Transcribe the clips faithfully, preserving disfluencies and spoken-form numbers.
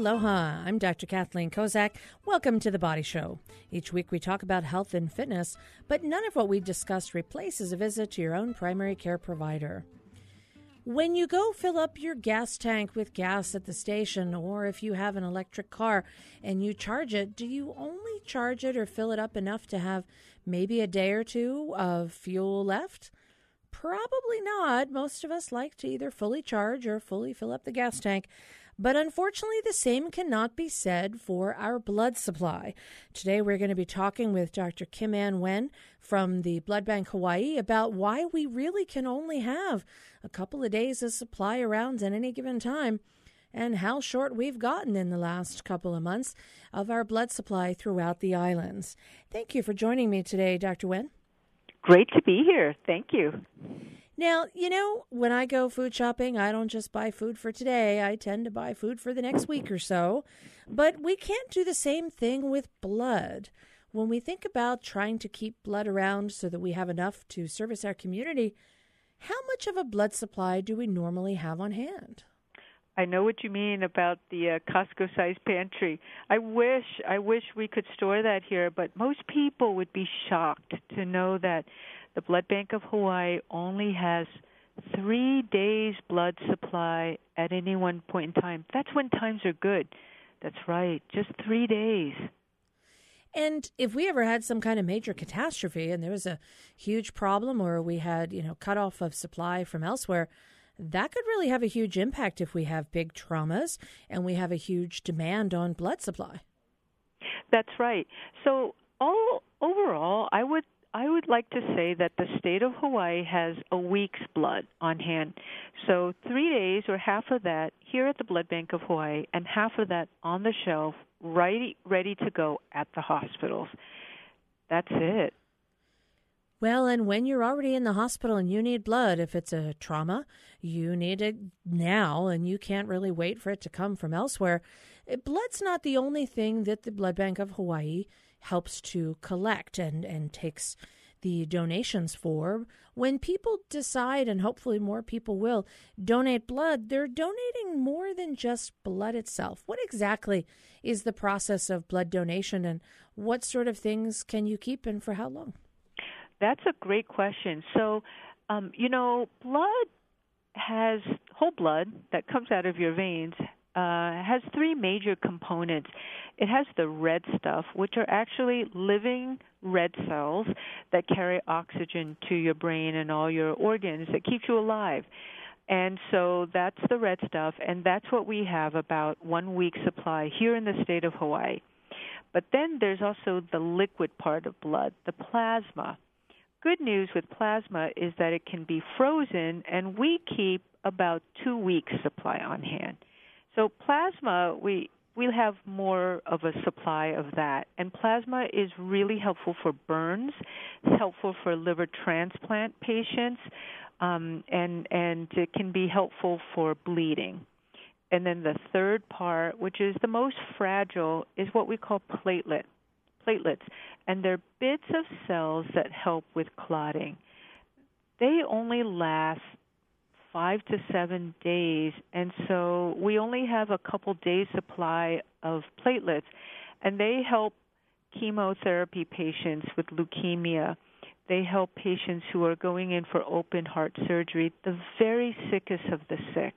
Aloha, I'm Doctor Kathleen Kozak. Welcome to The Body Show. Each week we talk about health and fitness, but none of what we discussed replaces a visit to your own primary care provider. When you go fill up your gas tank with gas at the station, or if you have an electric car and you charge it, do you only charge it or fill it up enough to have maybe a day or two of fuel left? Probably not. Most of us like to either fully charge or fully fill up the gas tank. But unfortunately, the same cannot be said for our blood supply. Today, we're going to be talking with Doctor Kim-Anh Nguyen from the Blood Bank Hawaii about why we really can only have a couple of days of supply around at any given time and how short we've gotten in the last couple of months of our blood supply throughout the islands. Thank you for joining me today, Doctor Nguyen. Great to be here. Thank you. Now, you know, when I go food shopping, I don't just buy food for today. I tend to buy food for the next week or so. But we can't do the same thing with blood. When we think about trying to keep blood around so that we have enough to service our community, how much of a blood supply do we normally have on hand? I know what you mean about the uh, Costco-sized pantry. I wish, I wish we could store that here, but most people would be shocked to know that the Blood Bank of Hawaii only has three days' blood supply at any one point in time. That's when times are good. That's right, just three days. And if we ever had some kind of major catastrophe and there was a huge problem or we had, you know, cutoff of supply from elsewhere, that could really have a huge impact if we have big traumas and we have a huge demand on blood supply. That's right. So all, overall, I would I would like to say that the state of Hawaii has a week's blood on hand. So three days or half of that here at the Blood Bank of Hawaii and half of that on the shelf, ready, ready to go at the hospitals. That's it. Well, and when you're already in the hospital and you need blood, if it's a trauma, you need it now and you can't really wait for it to come from elsewhere. Blood's not the only thing that the Blood Bank of Hawaii helps to collect and, and takes the donations for. When people decide, and hopefully more people will, donate blood, they're donating more than just blood itself. What exactly is the process of blood donation and what sort of things can you keep and for how long? That's a great question. So, um, you know, blood has, whole blood that comes out of your veins Uh, has three major components. It has the red stuff, which are actually living red cells that carry oxygen to your brain and all your organs that keeps you alive. And so that's the red stuff, and that's what we have about one week supply here in the state of Hawaii. But then there's also the liquid part of blood, the plasma. Good news with plasma is that it can be frozen, and we keep about two weeks supply on hand. So plasma, we we have more of a supply of that. And plasma is really helpful for burns, helpful for liver transplant patients, um, and, and it can be helpful for bleeding. And then the third part, which is the most fragile, is what we call platelet, platelets. And they're bits of cells that help with clotting. They only last five to seven days, and so we only have a couple days' supply of platelets, and they help chemotherapy patients with leukemia. They help patients who are going in for open-heart surgery, the very sickest of the sick.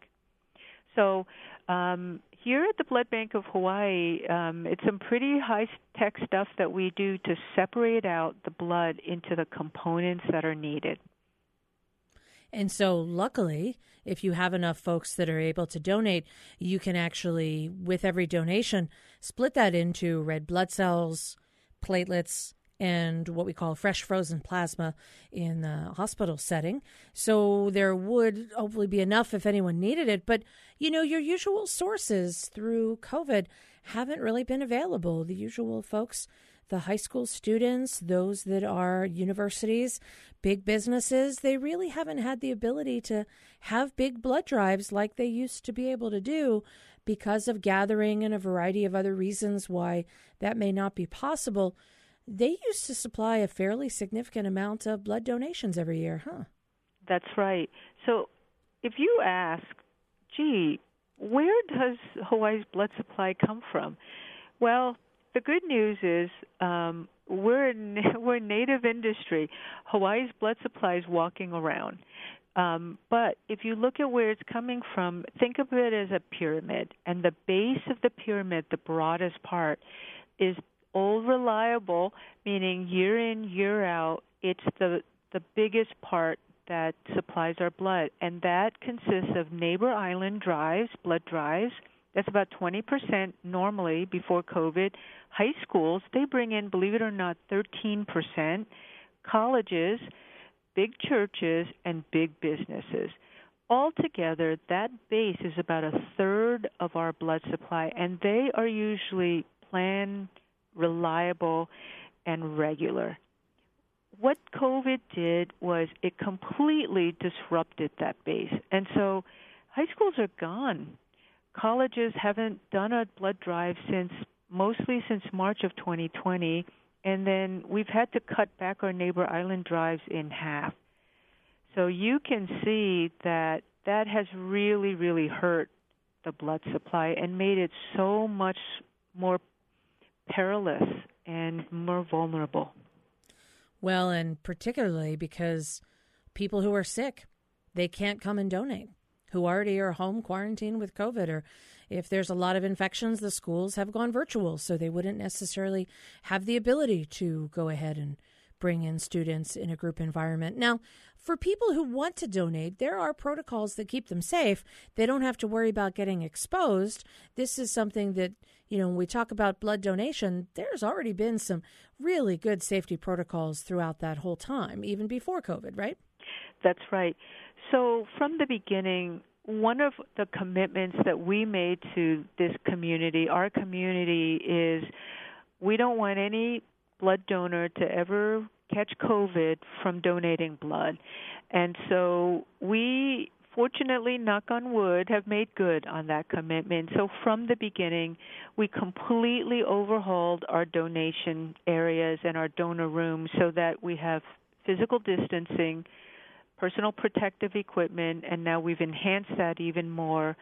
So um, here at the Blood Bank of Hawaii, um, it's some pretty high-tech stuff that we do to separate out the blood into the components that are needed. And so luckily, if you have enough folks that are able to donate, you can actually, with every donation, split that into red blood cells, platelets, and what we call fresh frozen plasma in the hospital setting. So there would hopefully be enough if anyone needed it. But, you know, your usual sources through COVID haven't really been available. The usual folks, the high school students, those that are universities, big businesses, they really haven't had the ability to have big blood drives like they used to be able to do because of gathering and a variety of other reasons why that may not be possible. They used to supply a fairly significant amount of blood donations every year, huh? That's right. So if you ask, gee, where does Hawaii's blood supply come from? Well, the good news is um, we're we're native industry. Hawaii's blood supply is walking around. Um, but if you look at where it's coming from, think of it as a pyramid. And the base of the pyramid, the broadest part, is old reliable, meaning year in, year out, it's the the biggest part that supplies our blood. And that consists of neighbor island drives, blood drives. That's about twenty percent normally before COVID. High schools, they bring in, believe it or not, thirteen percent. Colleges, big churches, and big businesses. Altogether, that base is about a third of our blood supply, and they are usually planned, reliable, and regular. What COVID did was it completely disrupted that base, and so high schools are gone. Colleges haven't done a blood drive since mostly since March of twenty twenty, and then we've had to cut back our neighbor island drives in half. So you can see that that has really, really hurt the blood supply and made it so much more perilous and more vulnerable. Well, and particularly because people who are sick, they can't come and donate, who already are home quarantined with COVID, or if there's a lot of infections, the schools have gone virtual, so they wouldn't necessarily have the ability to go ahead and bring in students in a group environment. Now, for people who want to donate, there are protocols that keep them safe. They don't have to worry about getting exposed. This is something that, you know, when we talk about blood donation, there's already been some really good safety protocols throughout that whole time, even before COVID, right? That's right. So from the beginning, one of the commitments that we made to this community, our community, is we don't want any blood donor to ever catch COVID from donating blood. And so we, fortunately, knock on wood, have made good on that commitment. So from the beginning, we completely overhauled our donation areas and our donor rooms so that we have physical distancing, personal protective equipment, and now we've enhanced that even more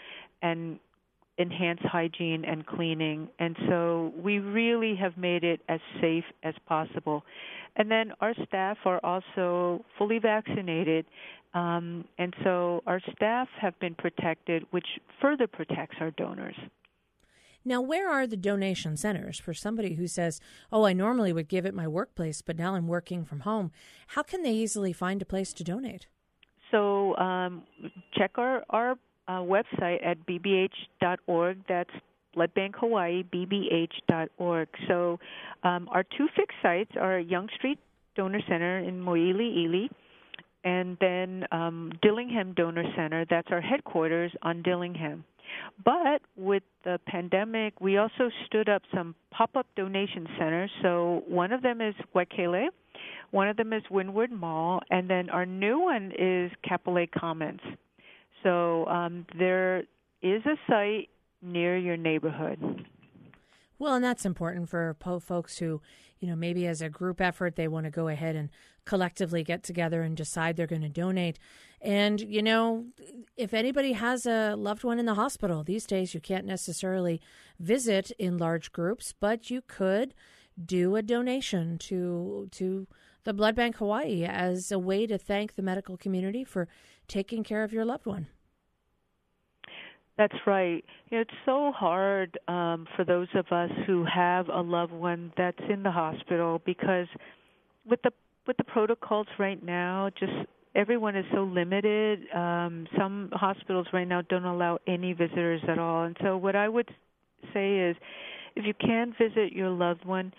and enhanced hygiene and cleaning. And so we really have made it as safe as possible. And then our staff are also fully vaccinated, um, and so our staff have been protected, which further protects our donors. Now, where are the donation centers for somebody who says, oh, I normally would give at my workplace, but now I'm working from home? How can they easily find a place to donate? So um, check our, our uh, website at b b h dot org. That's Blood Bank Hawaii, b b h dot org. So um, our two fixed sites are Young Street Donor Center in Mo'iliili, and then um, Dillingham Donor Center. That's our headquarters on Dillingham. But with the pandemic, we also stood up some pop-up donation centers. So one of them is Waikele, one of them is Windward Mall, and then our new one is Kapolei Commons. So um, there is a site near your neighborhood. Well, and that's important for po- folks who, you know, maybe as a group effort, they want to go ahead and collectively get together and decide they're going to donate. And, you know, if anybody has a loved one in the hospital, these days you can't necessarily visit in large groups, but you could do a donation to to the Blood Bank Hawaii as a way to thank the medical community for taking care of your loved one. That's right. You know, it's so hard um, for those of us who have a loved one that's in the hospital, because with the with the protocols right now, just everyone is so limited. Um, some hospitals right now don't allow any visitors at all. And so what I would say is, if you can visit your loved one,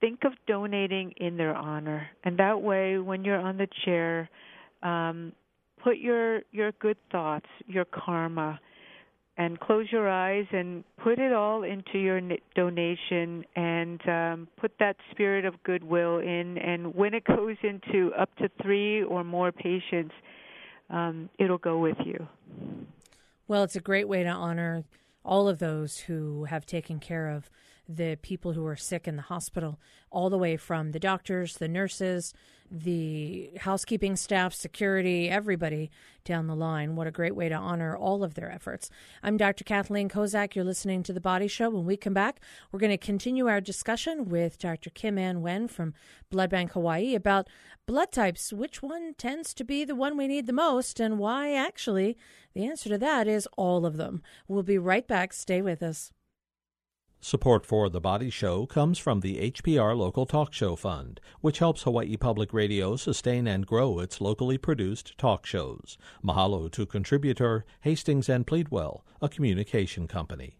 think of donating in their honor. And that way, when you're on the chair, um, put your, your good thoughts, your karma, and close your eyes and put it all into your donation, and um, put that spirit of goodwill in. And when it goes into up to three or more patients, um, it'll go with you. Well, it's a great way to honor all of those who have taken care of the people who are sick in the hospital, all the way from the doctors, the nurses, the housekeeping staff, security, everybody down the line. What a great way to honor all of their efforts. I'm Doctor Kathleen Kozak. You're listening to The Body Show. When we come back, we're going to continue our discussion with Doctor Kim-Anh Nguyen from Blood Bank Hawaii about blood types, which one tends to be the one we need the most, and why actually the answer to that is all of them. We'll be right back. Stay with us. Support for The Body Show comes from the H P R Local Talk Show Fund, which helps Hawaii Public Radio sustain and grow its locally produced talk shows. Mahalo to contributor Hastings and Pleadwell, a communication company.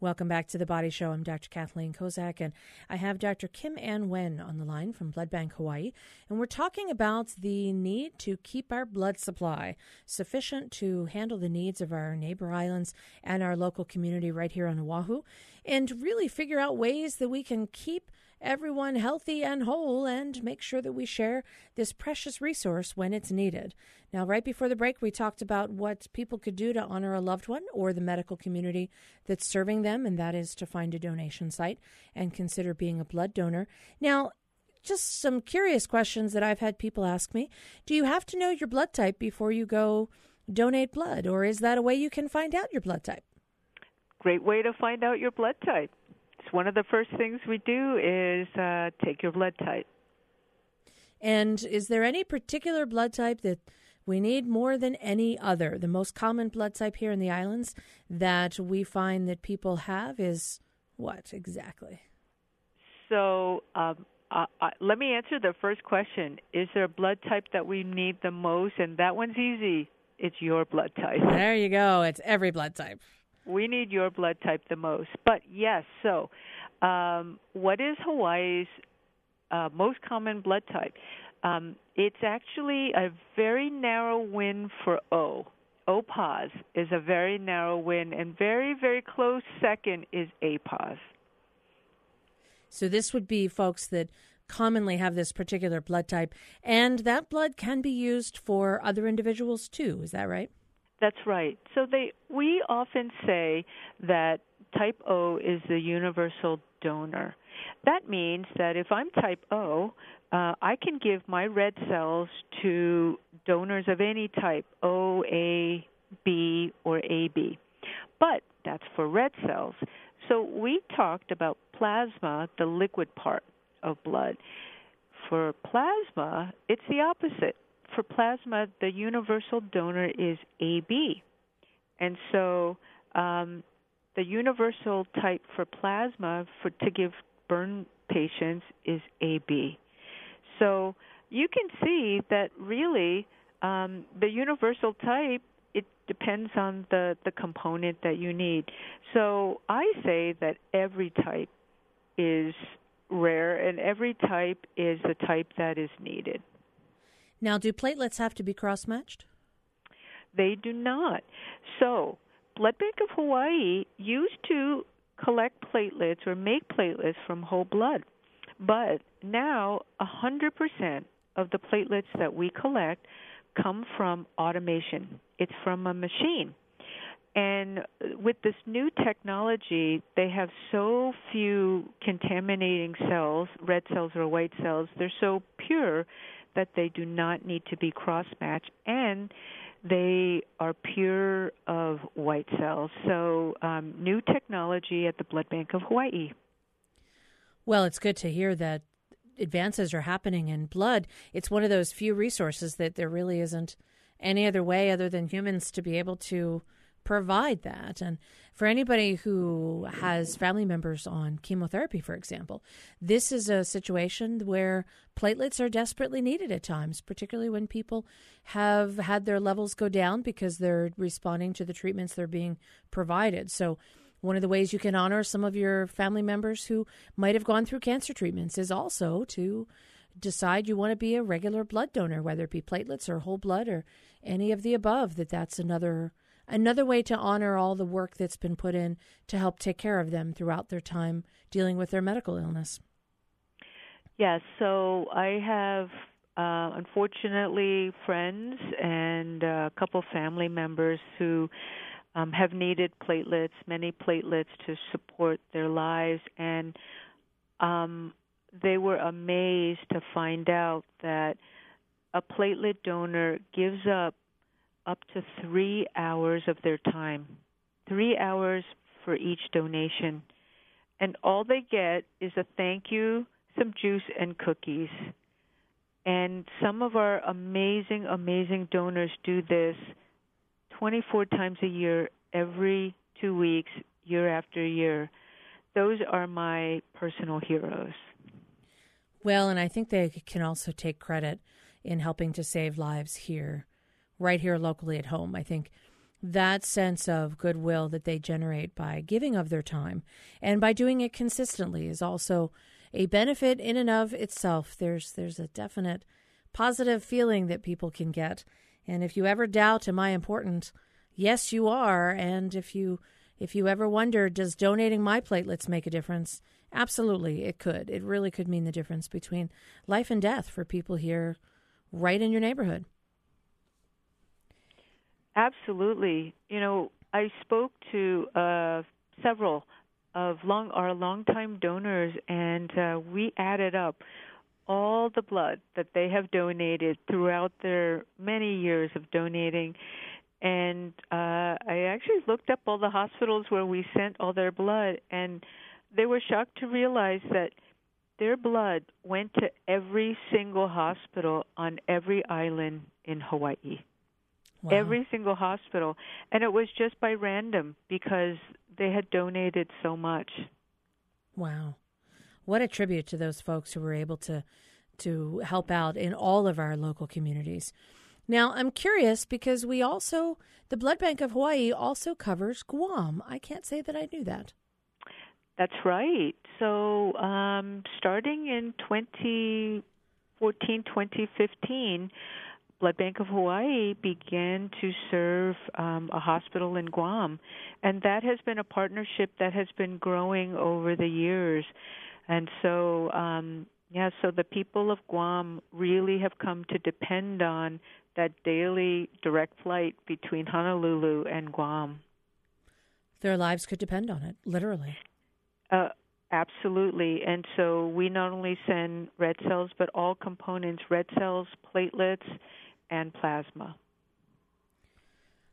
Welcome back to The Body Show. I'm Doctor Kathleen Kozak, and I have Doctor Kim-Anh Nguyen on the line from Blood Bank Hawaii, and we're talking about the need to keep our blood supply sufficient to handle the needs of our neighbor islands and our local community right here on Oahu, and really figure out ways that we can keep everyone healthy and whole and make sure that we share this precious resource when it's needed. Now, right before the break, we talked about what people could do to honor a loved one or the medical community that's serving them, and that is to find a donation site and consider being a blood donor. Now, just some curious questions that I've had people ask me. Do you have to know your blood type before you go donate blood, or is that a way you can find out your blood type? Great way to find out your blood type. One of the first things we do is uh, take your blood type. And is there any particular blood type that we need more than any other? The most common blood type here in the islands that we find that people have is what exactly? So um, uh, uh, let me answer the first question. Is there a blood type that we need the most? And that one's easy. It's your blood type. There you go. It's every blood type. We need your blood type the most. But, yes, so um, what is Hawaii's uh, most common blood type? Um, it's actually a very narrow win for O. O pos is a very narrow win, and very, very close second is A pos. So this would be folks that commonly have this particular blood type, and that blood can be used for other individuals too. Is that right? That's right. So they we often say that type O is the universal donor. That means that if I'm type O, uh, I can give my red cells to donors of any type, O, A, B, or A B. But that's for red cells. So we talked about plasma, the liquid part of blood. For plasma, it's the opposite. For plasma, the universal donor is A B. And so um, the universal type for plasma for to give burn patients is A B. So you can see that really um, the universal type, it depends on the, the component that you need. So I say that every type is rare and every type is the type that is needed. Now, do platelets have to be cross-matched? They do not. So, Blood Bank of Hawaii used to collect platelets or make platelets from whole blood. But now, one hundred percent of the platelets that we collect come from automation. It's from a machine. And with this new technology, they have so few contaminating cells, red cells or white cells. They're so pure that they do not need to be cross-matched, and they are pure of white cells. So um, new technology at the Blood Bank of Hawaii. Well, it's good to hear that advances are happening in blood. It's one of those few resources that there really isn't any other way other than humans to be able to provide that. And for anybody who has family members on chemotherapy, for example, this is a situation where platelets are desperately needed at times, particularly when people have had their levels go down because they're responding to the treatments they're being provided. So one of the ways you can honor some of your family members who might have gone through cancer treatments is also to decide you want to be a regular blood donor, whether it be platelets or whole blood or any of the above, that that's another Another way to honor all the work that's been put in to help take care of them throughout their time dealing with their medical illness. Yes, yeah, so I have, uh, unfortunately, friends and a couple family members who um, have needed platelets, many platelets to support their lives. And um, they were amazed to find out that a platelet donor gives up up to three hours of their time, three hours for each donation. And all they get is a thank you, some juice, and cookies. And some of our amazing, amazing donors do this twenty-four times a year, every two weeks, year after year. Those are my personal heroes. Well, and I think they can also take credit in helping to save lives here, right here locally at home. I think that sense of goodwill that they generate by giving of their time and by doing it consistently is also a benefit in and of itself. There's there's a definite positive feeling that people can get. And if you ever doubt, am I important? Yes, you are. And if you if you ever wonder, does donating my platelets make a difference? Absolutely, it could. It really could mean the difference between life and death for people here right in your neighborhood. Absolutely. You know, I spoke to uh, several of long, our longtime donors, and uh, we added up all the blood that they have donated throughout their many years of donating. And uh, I actually looked up all the hospitals where we sent all their blood, and they were shocked to realize that their blood went to every single hospital on every island in Hawaii. Wow. Every single hospital. And it was just by random because they had donated so much. Wow. What a tribute to those folks who were able to to help out in all of our local communities. Now, I'm curious because we also, the Blood Bank of Hawaii also covers Guam. I can't say that I knew that. That's right. So um, starting in twenty fourteen, twenty fifteen, Blood Bank of Hawaii began to serve um, a hospital in Guam, and that has been a partnership that has been growing over the years. And so, um, yeah, so the people of Guam really have come to depend on that daily direct flight between Honolulu and Guam. Their lives could depend on it, literally. Uh, absolutely. And so we not only send red cells, but all components, red cells, platelets, and plasma.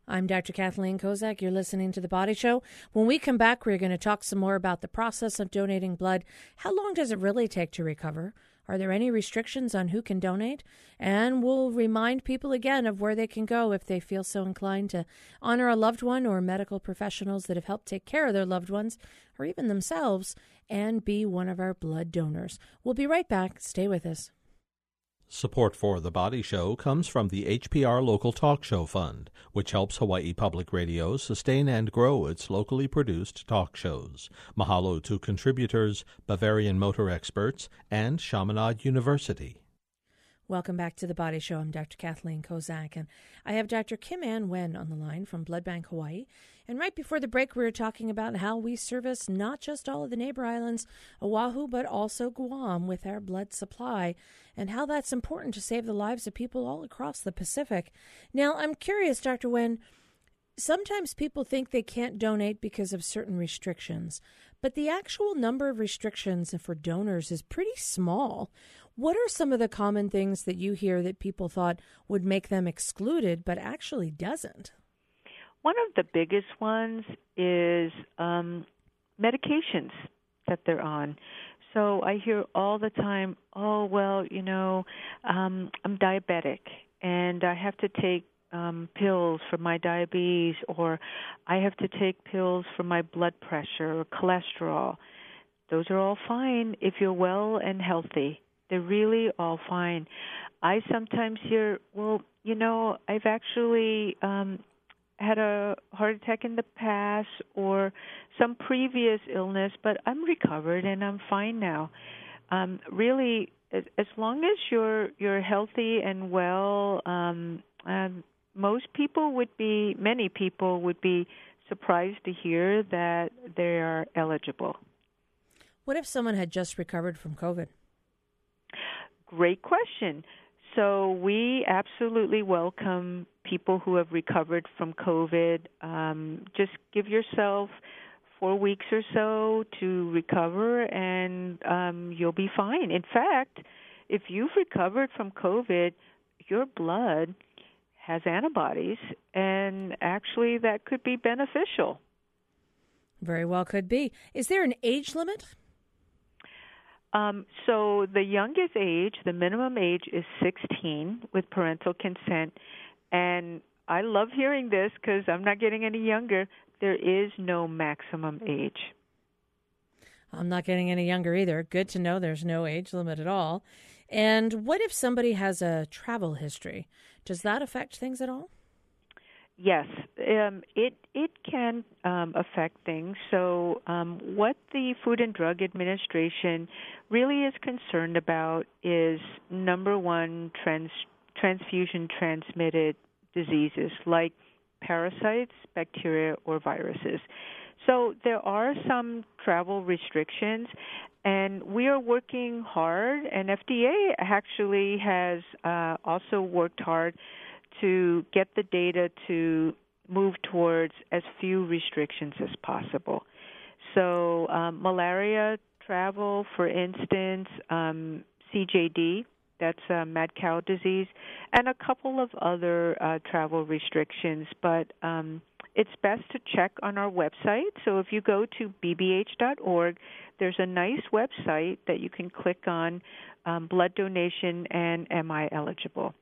I'm Doctor Kathleen Kozak. You're listening to The Body Show. When we come back, we're going to talk some more about the process of donating blood. How long does it really take to recover? Are there any restrictions on who can donate? And we'll remind people again of where they can go if they feel so inclined to honor a loved one or medical professionals that have helped take care of their loved ones or even themselves and be one of our blood donors. We'll be right back. Stay with us. Support for The Body Show comes from the H P R Local Talk Show Fund, which helps Hawaii Public Radio sustain and grow its locally produced talk shows. Mahalo to contributors, Bavarian Motor Experts, and Chaminade University. Welcome back to The Body Show. I'm Doctor Kathleen Kozak, and I have Doctor Kim-Anh Nguyen on the line from Blood Bank Hawaii. And right before the break, we were talking about how we service not just all of the neighbor islands, Oahu, but also Guam with our blood supply, and how that's important to save the lives of people all across the Pacific. Now, I'm curious, Doctor Nguyen, sometimes people think they can't donate because of certain restrictions, but the actual number of restrictions for donors is pretty small. What are some of the common things that you hear that people thought would make them excluded, but actually doesn't? One of the biggest ones is um, medications that they're on. So I hear all the time, oh, well, you know, um, I'm diabetic and I have to take um, pills for my diabetes, or I have to take pills for my blood pressure or cholesterol. Those are all fine if you're well and healthy. They're really all fine. I sometimes hear, well, you know, I've actually um, had a heart attack in the past or some previous illness, but I'm recovered and I'm fine now. Um, really, as, as long as you're you're healthy and well, um, um, most people would be, many people would be surprised to hear that they are eligible. What if someone had just recovered from COVID? Great question. So we absolutely welcome people who have recovered from COVID. Um, just give yourself four weeks or so to recover, and um, you'll be fine. In fact, if you've recovered from COVID, your blood has antibodies, and actually that could be beneficial. Very well could be. Is there an age limit? Um, so the youngest age, the minimum age, is sixteen with parental consent. And I love hearing this because I'm not getting any younger. There is no maximum age. I'm not getting any younger either. Good to know there's no age limit at all. And what if somebody has a travel history? Does that affect things at all? Yes, um, it it can um, affect things. So um, what the Food and Drug Administration really is concerned about is, number one, trans, transfusion-transmitted diseases like parasites, bacteria, or viruses. So there are some travel restrictions, and we are working hard, and F D A actually has uh, also worked hard to get the data to move towards as few restrictions as possible. So um, malaria travel, for instance, um, C J D, that's uh, mad cow disease, and a couple of other uh, travel restrictions. But um, it's best to check on our website. So if you go to b b h dot org, there's a nice website that you can click on, um, blood donation and am I eligible?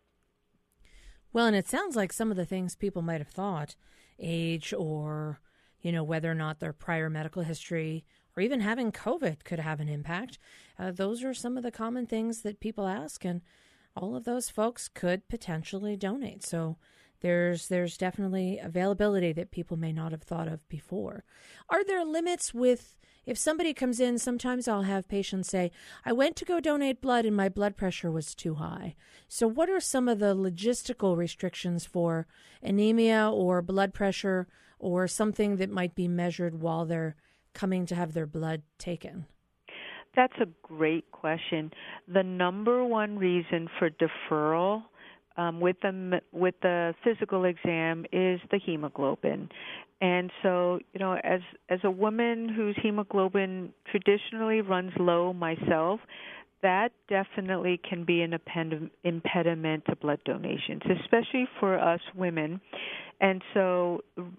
Well, and it sounds like some of the things people might have thought, age or, you know, whether or not their prior medical history or even having COVID could have an impact. Uh, those are some of the common things that people ask, and all of those folks could potentially donate. So there's there's definitely availability that people may not have thought of before. Are there limits with, if somebody comes in, sometimes I'll have patients say, I went to go donate blood and my blood pressure was too high. So what are some of the logistical restrictions for anemia or blood pressure or something that might be measured while they're coming to have their blood taken? That's a great question. The number one reason for deferral Um, with the with the physical exam is the hemoglobin, and so you know, as as a woman whose hemoglobin traditionally runs low myself, that definitely can be an impediment to blood donations, especially for us women. And so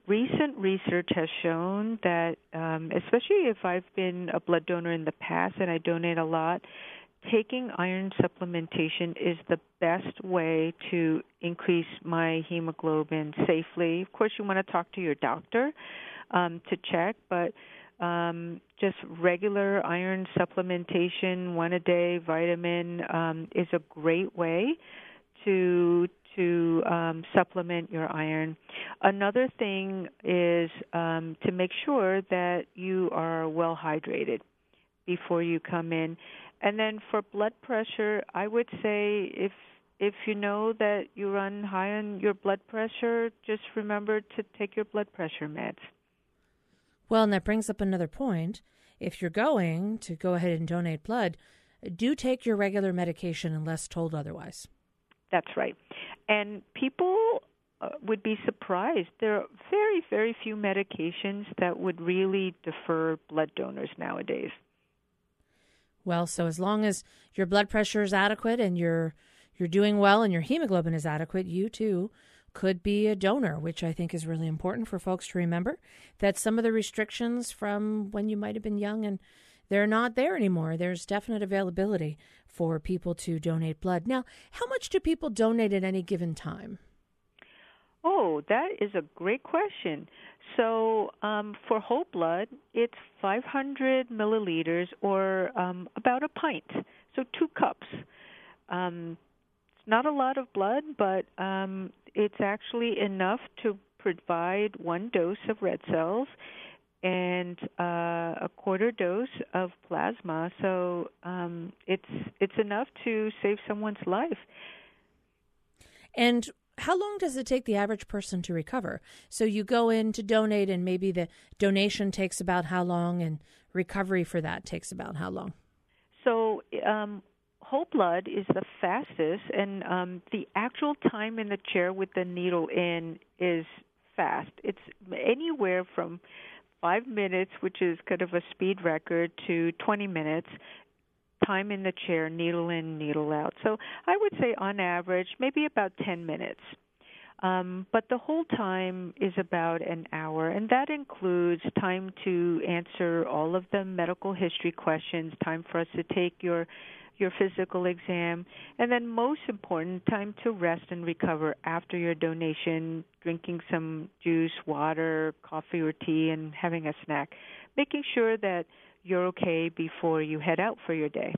recent research has shown that, um, especially if I've been a blood donor in the past and I donate a lot, taking iron supplementation is the best way to increase my hemoglobin safely. Of course, you want to talk to your doctor um, to check, but um, just regular iron supplementation, one a day, vitamin, um, is a great way to to um, supplement your iron. Another thing is um, to make sure that you are well hydrated before you come in. And then for blood pressure, I would say if if you know that you run high on your blood pressure, just remember to take your blood pressure meds. Well, and that brings up another point. If you're going to go ahead and donate blood, do take your regular medication unless told otherwise. That's right. And people would be surprised. There are very, very few medications that would really defer blood donors nowadays. Well, so as long as your blood pressure is adequate and you're you're doing well and your hemoglobin is adequate, you too could be a donor, which I think is really important for folks to remember, that some of the restrictions from when you might have been young, and they're not there anymore. There's definite availability for people to donate blood. Now, how much do people donate at any given time? Oh, that is a great question. So um, for whole blood, it's five hundred milliliters or um, about a pint, so two cups. Um, it's not a lot of blood, but um, it's actually enough to provide one dose of red cells and uh, a quarter dose of plasma. So um, it's it's enough to save someone's life. And how long does it take the average person to recover? So you go in to donate, and maybe the donation takes about how long, and recovery for that takes about how long? So um, whole blood is the fastest, and um, the actual time in the chair with the needle in is fast. It's anywhere from five minutes, which is kind of a speed record, to twenty minutes, time in the chair, needle in, needle out. So I would say on average, maybe about ten minutes. Um, but the whole time is about an hour, and that includes time to answer all of the medical history questions, time for us to take your your physical exam, and then most important, time to rest and recover after your donation, drinking some juice, water, coffee or tea, and having a snack, making sure that you're okay before you head out for your day.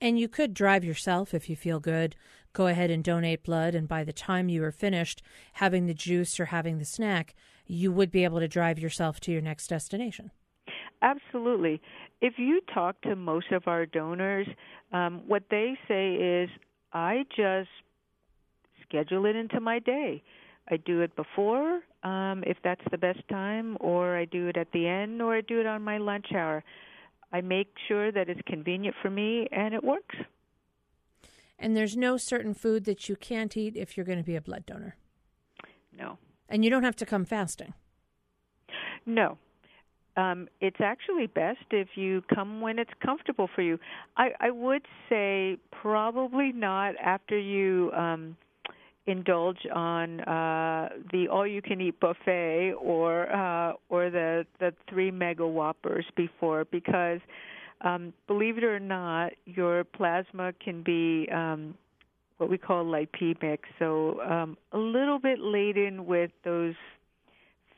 And you could drive yourself if you feel good, go ahead and donate blood, and by the time you are finished having the juice or having the snack, you would be able to drive yourself to your next destination. Absolutely. If you talk to most of our donors, um, what they say is, I just schedule it into my day. I do it before, um, if that's the best time, or I do it at the end, or I do it on my lunch hour. I make sure that it's convenient for me, and it works. And there's no certain food that you can't eat if you're going to be a blood donor? No. And you don't have to come fasting? No. Um, it's actually best if you come when it's comfortable for you. I, I would say probably not after you um, indulge on uh, the all-you-can-eat buffet or uh, or the, the three mega whoppers before, because um, believe it or not, your plasma can be um, what we call lipemic, so um, a little bit laden with those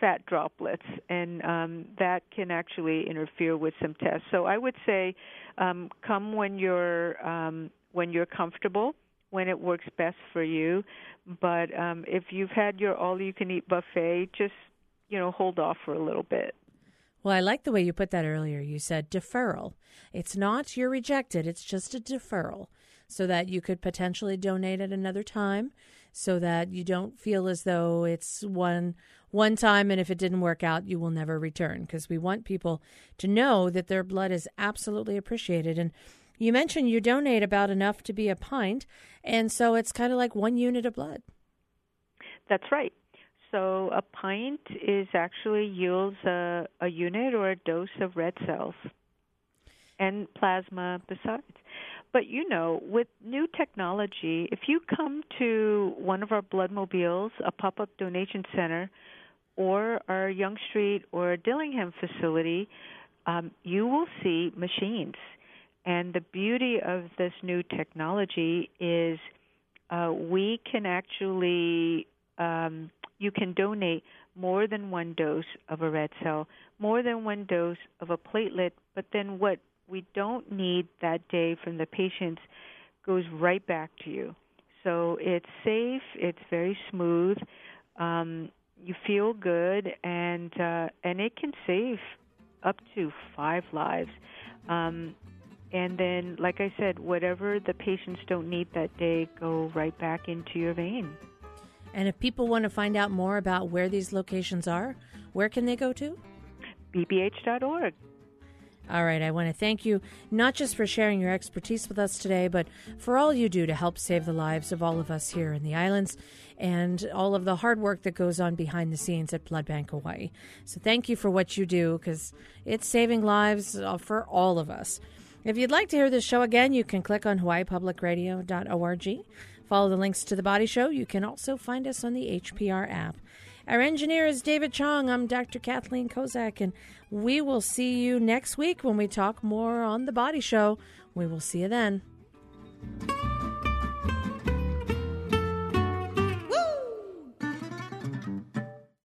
fat droplets, and um, that can actually interfere with some tests. So I would say um, come when you're um, when you're comfortable, when it works best for you. But um, if you've had your all-you-can-eat buffet, just you know hold off for a little bit. Well, I like the way you put that earlier. You said deferral. It's not you're rejected. It's just a deferral, so that you could potentially donate at another time, so that you don't feel as though it's one one time, and if it didn't work out, you will never return, because we want people to know that their blood is absolutely appreciated. And you mentioned you donate about enough to be a pint, and so it's kind of like one unit of blood. That's right. So a pint is actually yields a, a unit or a dose of red cells and plasma besides. But, you know, with new technology, if you come to one of our blood mobiles, a pop-up donation center, or our Young Street or Dillingham facility, um, you will see machines. And the beauty of this new technology is uh, we can actually, um, you can donate more than one dose of a red cell, more than one dose of a platelet, but then what we don't need that day from the patients goes right back to you. So it's safe, it's very smooth, um, you feel good, and uh, and it can save up to five lives. Um, and then, like I said, whatever the patients don't need that day go right back into your vein. And if people want to find out more about where these locations are, where can they go to? b b h dot org. All right, I want to thank you not just for sharing your expertise with us today, but for all you do to help save the lives of all of us here in the islands and all of the hard work that goes on behind the scenes at Blood Bank Hawaii. So thank you for what you do, because it's saving lives for all of us. If you'd like to hear this show again, you can click on hawaii public radio dot org. Follow the links to The Body Show. You can also find us on the H P R app. Our engineer is David Chong. I'm Doctor Kathleen Kozak, and we will see you next week when we talk more on The Body Show. We will see you then.